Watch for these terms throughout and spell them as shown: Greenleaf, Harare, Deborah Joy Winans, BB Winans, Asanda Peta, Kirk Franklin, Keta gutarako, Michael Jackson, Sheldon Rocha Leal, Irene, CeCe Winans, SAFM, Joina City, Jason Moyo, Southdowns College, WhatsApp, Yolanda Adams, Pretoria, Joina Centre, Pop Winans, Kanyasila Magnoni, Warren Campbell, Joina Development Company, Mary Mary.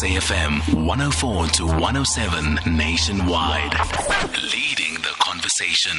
SAFM 104 to 107 nationwide. Leading the conversation.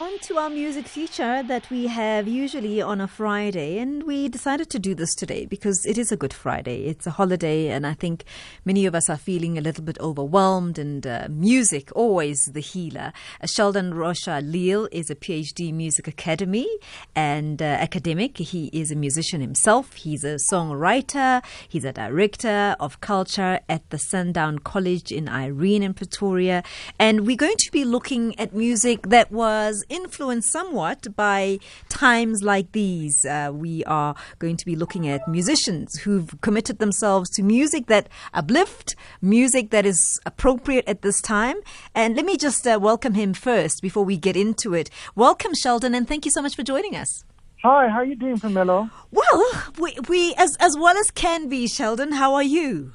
On to our music feature that we have usually on a Friday, and we decided to do this today because it is a Good Friday. It's a holiday, and I think many of us are feeling a little bit overwhelmed, and music, always the healer. Sheldon Rocha Leal is a PhD music academy and academic. He is a musician himself. He's a songwriter. He's a director of culture at the Southdowns College in Irene in Pretoria. And we're going to be looking at music that was influenced somewhat by times like these. We are going to be looking at musicians who've committed themselves to music that uplift, music that is appropriate at this time. And let me just welcome him first before we get into it. Welcome, Sheldon, and thank you so much for joining us. Hi, how are you doing, Pamela? Well, we as well as can be, Sheldon. How are you?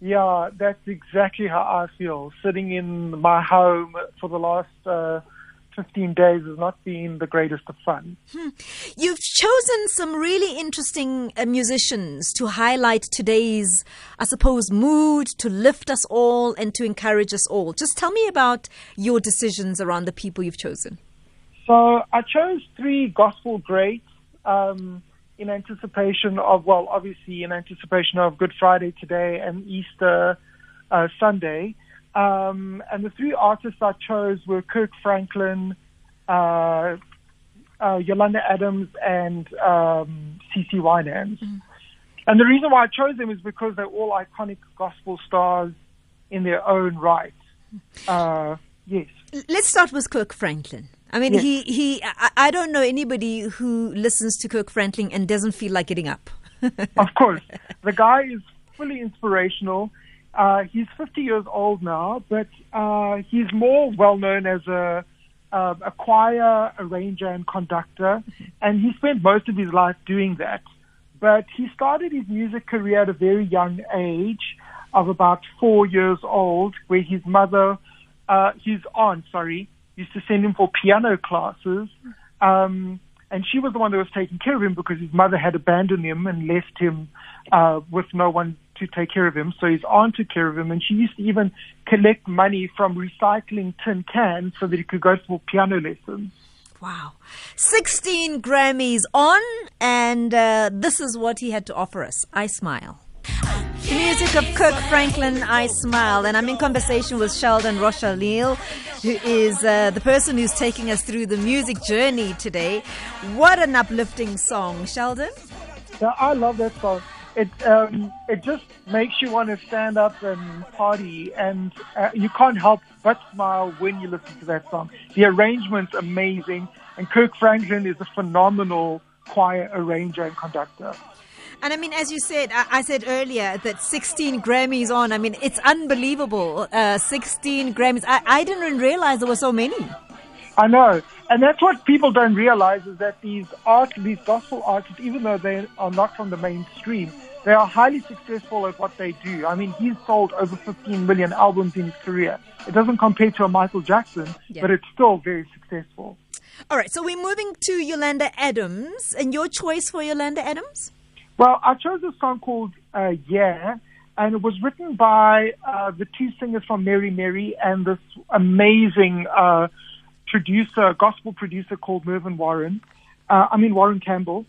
Yeah, that's exactly how I feel. Sitting in my home for the last 15 days has not been the greatest of fun. You've chosen some really interesting musicians to highlight today's, I suppose, mood, to lift us all and to encourage us all. Just tell me about your decisions around the people you've chosen. So I chose three gospel greats in anticipation of, well, obviously in anticipation of Good Friday today and Easter Sunday. And the three artists I chose were Kirk Franklin, Yolanda Adams, and CeCe Winans. And the reason why I chose them is because they're all iconic gospel stars in their own right. Yes. Let's start with Kirk Franklin. I mean, yes. I don't know anybody who listens to Kirk Franklin and doesn't feel like getting up. Of course. The guy is fully inspirational. He's 50 years old now, but he's more well-known as a choir arranger and conductor, and he spent most of his life doing that. But he started his music career at a very young age of about 4 years old, where his mother, his aunt, used to send him for piano classes, and she was the one that was taking care of him because his mother had abandoned him and left him with no one to take care of him. So his aunt took care of him, and she used to even collect money from recycling tin cans so that he could go for piano lessons. Wow. 16 Grammys on, and this is what he had to offer us. I smile. The music of Kirk Franklin, I Smile. And I'm in conversation with Sheldon Rocha Leal, who is the person who's taking us through the music journey today. What an uplifting song, Sheldon. Yeah, I love that song. It just makes you want to stand up and party, and you can't help but smile when you listen to that song. The arrangement's amazing, and Kirk Franklin is a phenomenal choir arranger and conductor. And I mean, as you said, I said earlier that 16 Grammys on. I mean, it's unbelievable. 16 Grammys. I didn't even realize there were so many. I know. And that's what people don't realize, is that these gospel artists, even though they are not from the mainstream, they are highly successful at what they do. I mean, he's sold over 15 million albums in his career. It doesn't compare to a Michael Jackson, but it's still very successful. All right, so we're moving to Yolanda Adams. And your choice for Yolanda Adams? Well, I chose a song called Yeah, and it was written by the two singers from Mary Mary and this amazing gospel producer called Warren Campbell.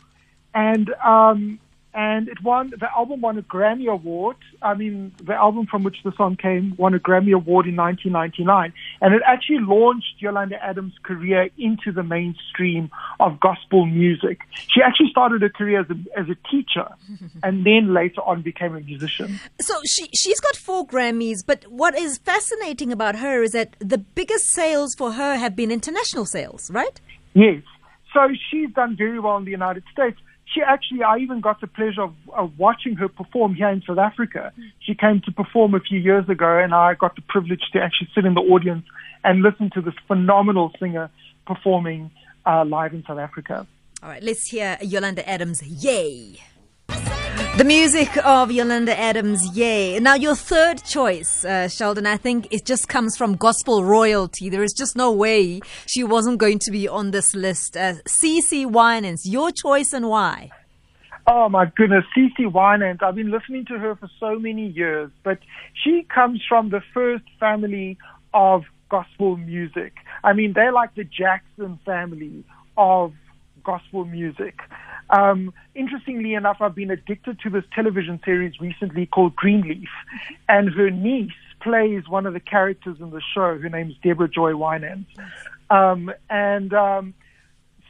And it won, the album won a Grammy Award. I mean, the album from which the song came won a Grammy Award in 1999. And it actually launched Yolanda Adams' career into the mainstream of gospel music. She actually started her career as a teacher and then later on became a musician. So she's got 4 Grammys, but what is fascinating about her is that the biggest sales for her have been international sales, right? Yes. So she's done very well in the United States. She actually, I even got the pleasure of watching her perform here in South Africa. She came to perform a few years ago, and I got the privilege to actually sit in the audience and listen to this phenomenal singer performing live in South Africa. All right, let's hear Yolanda Adams, Yay. The music of Yolanda Adams, Yay. Now, your third choice, Sheldon, I think it just comes from gospel royalty. There is just no way she wasn't going to be on this list. CeCe Winans, your choice and why? Oh, my goodness, CeCe Winans. I've been listening to her for so many years, but she comes from the first family of gospel music. I mean, they're like the Jackson family of gospel music. Interestingly enough, I've been addicted to this television series recently called Greenleaf, and her niece plays one of the characters in the show. Her name's Deborah Joy Winans.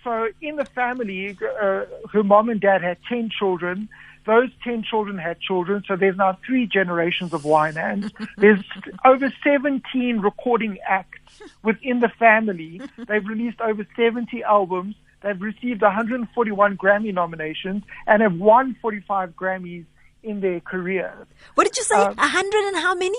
So in the family, her mom and dad had 10 children. Those 10 children had children, so there's now 3 generations of Winans. There's over 17 recording acts within the family. They've released over 70 albums. They've received 141 Grammy nominations and have won 45 Grammys in their career. What did you say? 100 and how many?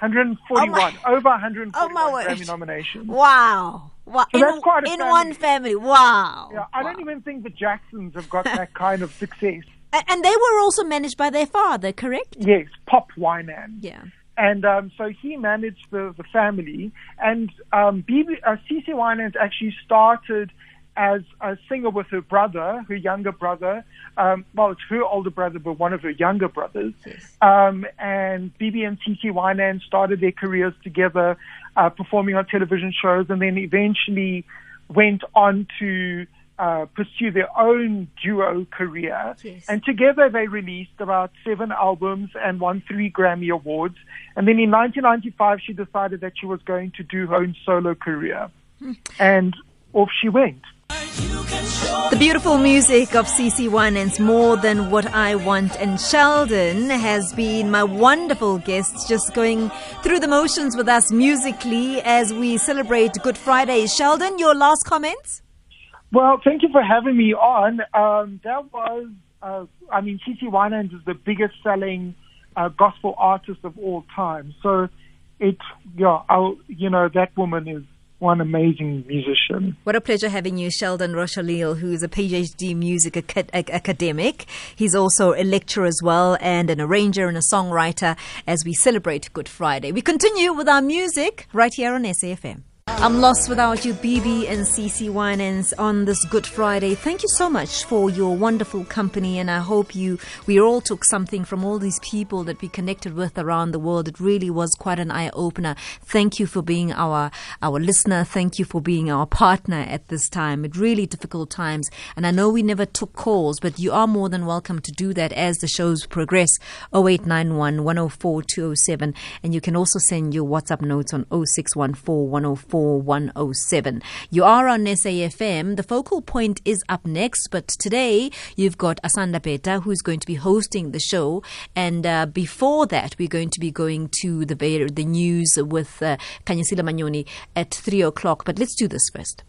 141. Over 141 Grammy nominations. Wow. Wow. So that's quite a family. In one family. Wow. Yeah, I don't even think the Jacksons have got that kind of success. And they were also managed by their father, correct? Yes, Pop Winans. Yeah. And so he managed the family. And CeCe Winans actually started as a singer with her brother, her younger brother. Well, it's her older brother, but one of her younger brothers. Yes. And BB and CeCe Winans started their careers together, performing on television shows, and then eventually went on to pursue their own duo career. Yes. And together they released about 7 albums and won 3 Grammy Awards. And then in 1995, she decided that she was going to do her own solo career. And off she went. The beautiful music of CeCe Winans, More Than What I Want. And Sheldon has been my wonderful guest, just going through the motions with us musically as we celebrate Good Friday. Sheldon, your last comments? Well, thank you for having me on. CeCe Winans is the biggest selling gospel artist of all time. So, that woman is one amazing musician. What a pleasure having you, Sheldon Rocha Leal, who is a PhD music academic. He's also a lecturer as well, and an arranger and a songwriter, as we celebrate Good Friday. We continue with our music right here on SAFM. I'm lost without you, BB and CeCe Winans, on this Good Friday. Thank you so much for your wonderful company, and I hope we all took something from all these people that we connected with around the world. It really was quite an eye-opener. Thank you for being our listener. Thank you for being our partner at this time, at really difficult times. And I know we never took calls, but you are more than welcome to do that as the shows progress. 0891 104 207, and you can also send your WhatsApp notes on 0614 104 4107. You are on SAFM. The focal point is up next, but today you've got Asanda Peta, who's going to be hosting the show, and before that we're going to be going to the news with Kanyasila Magnoni at 3 o'clock. But let's do this first.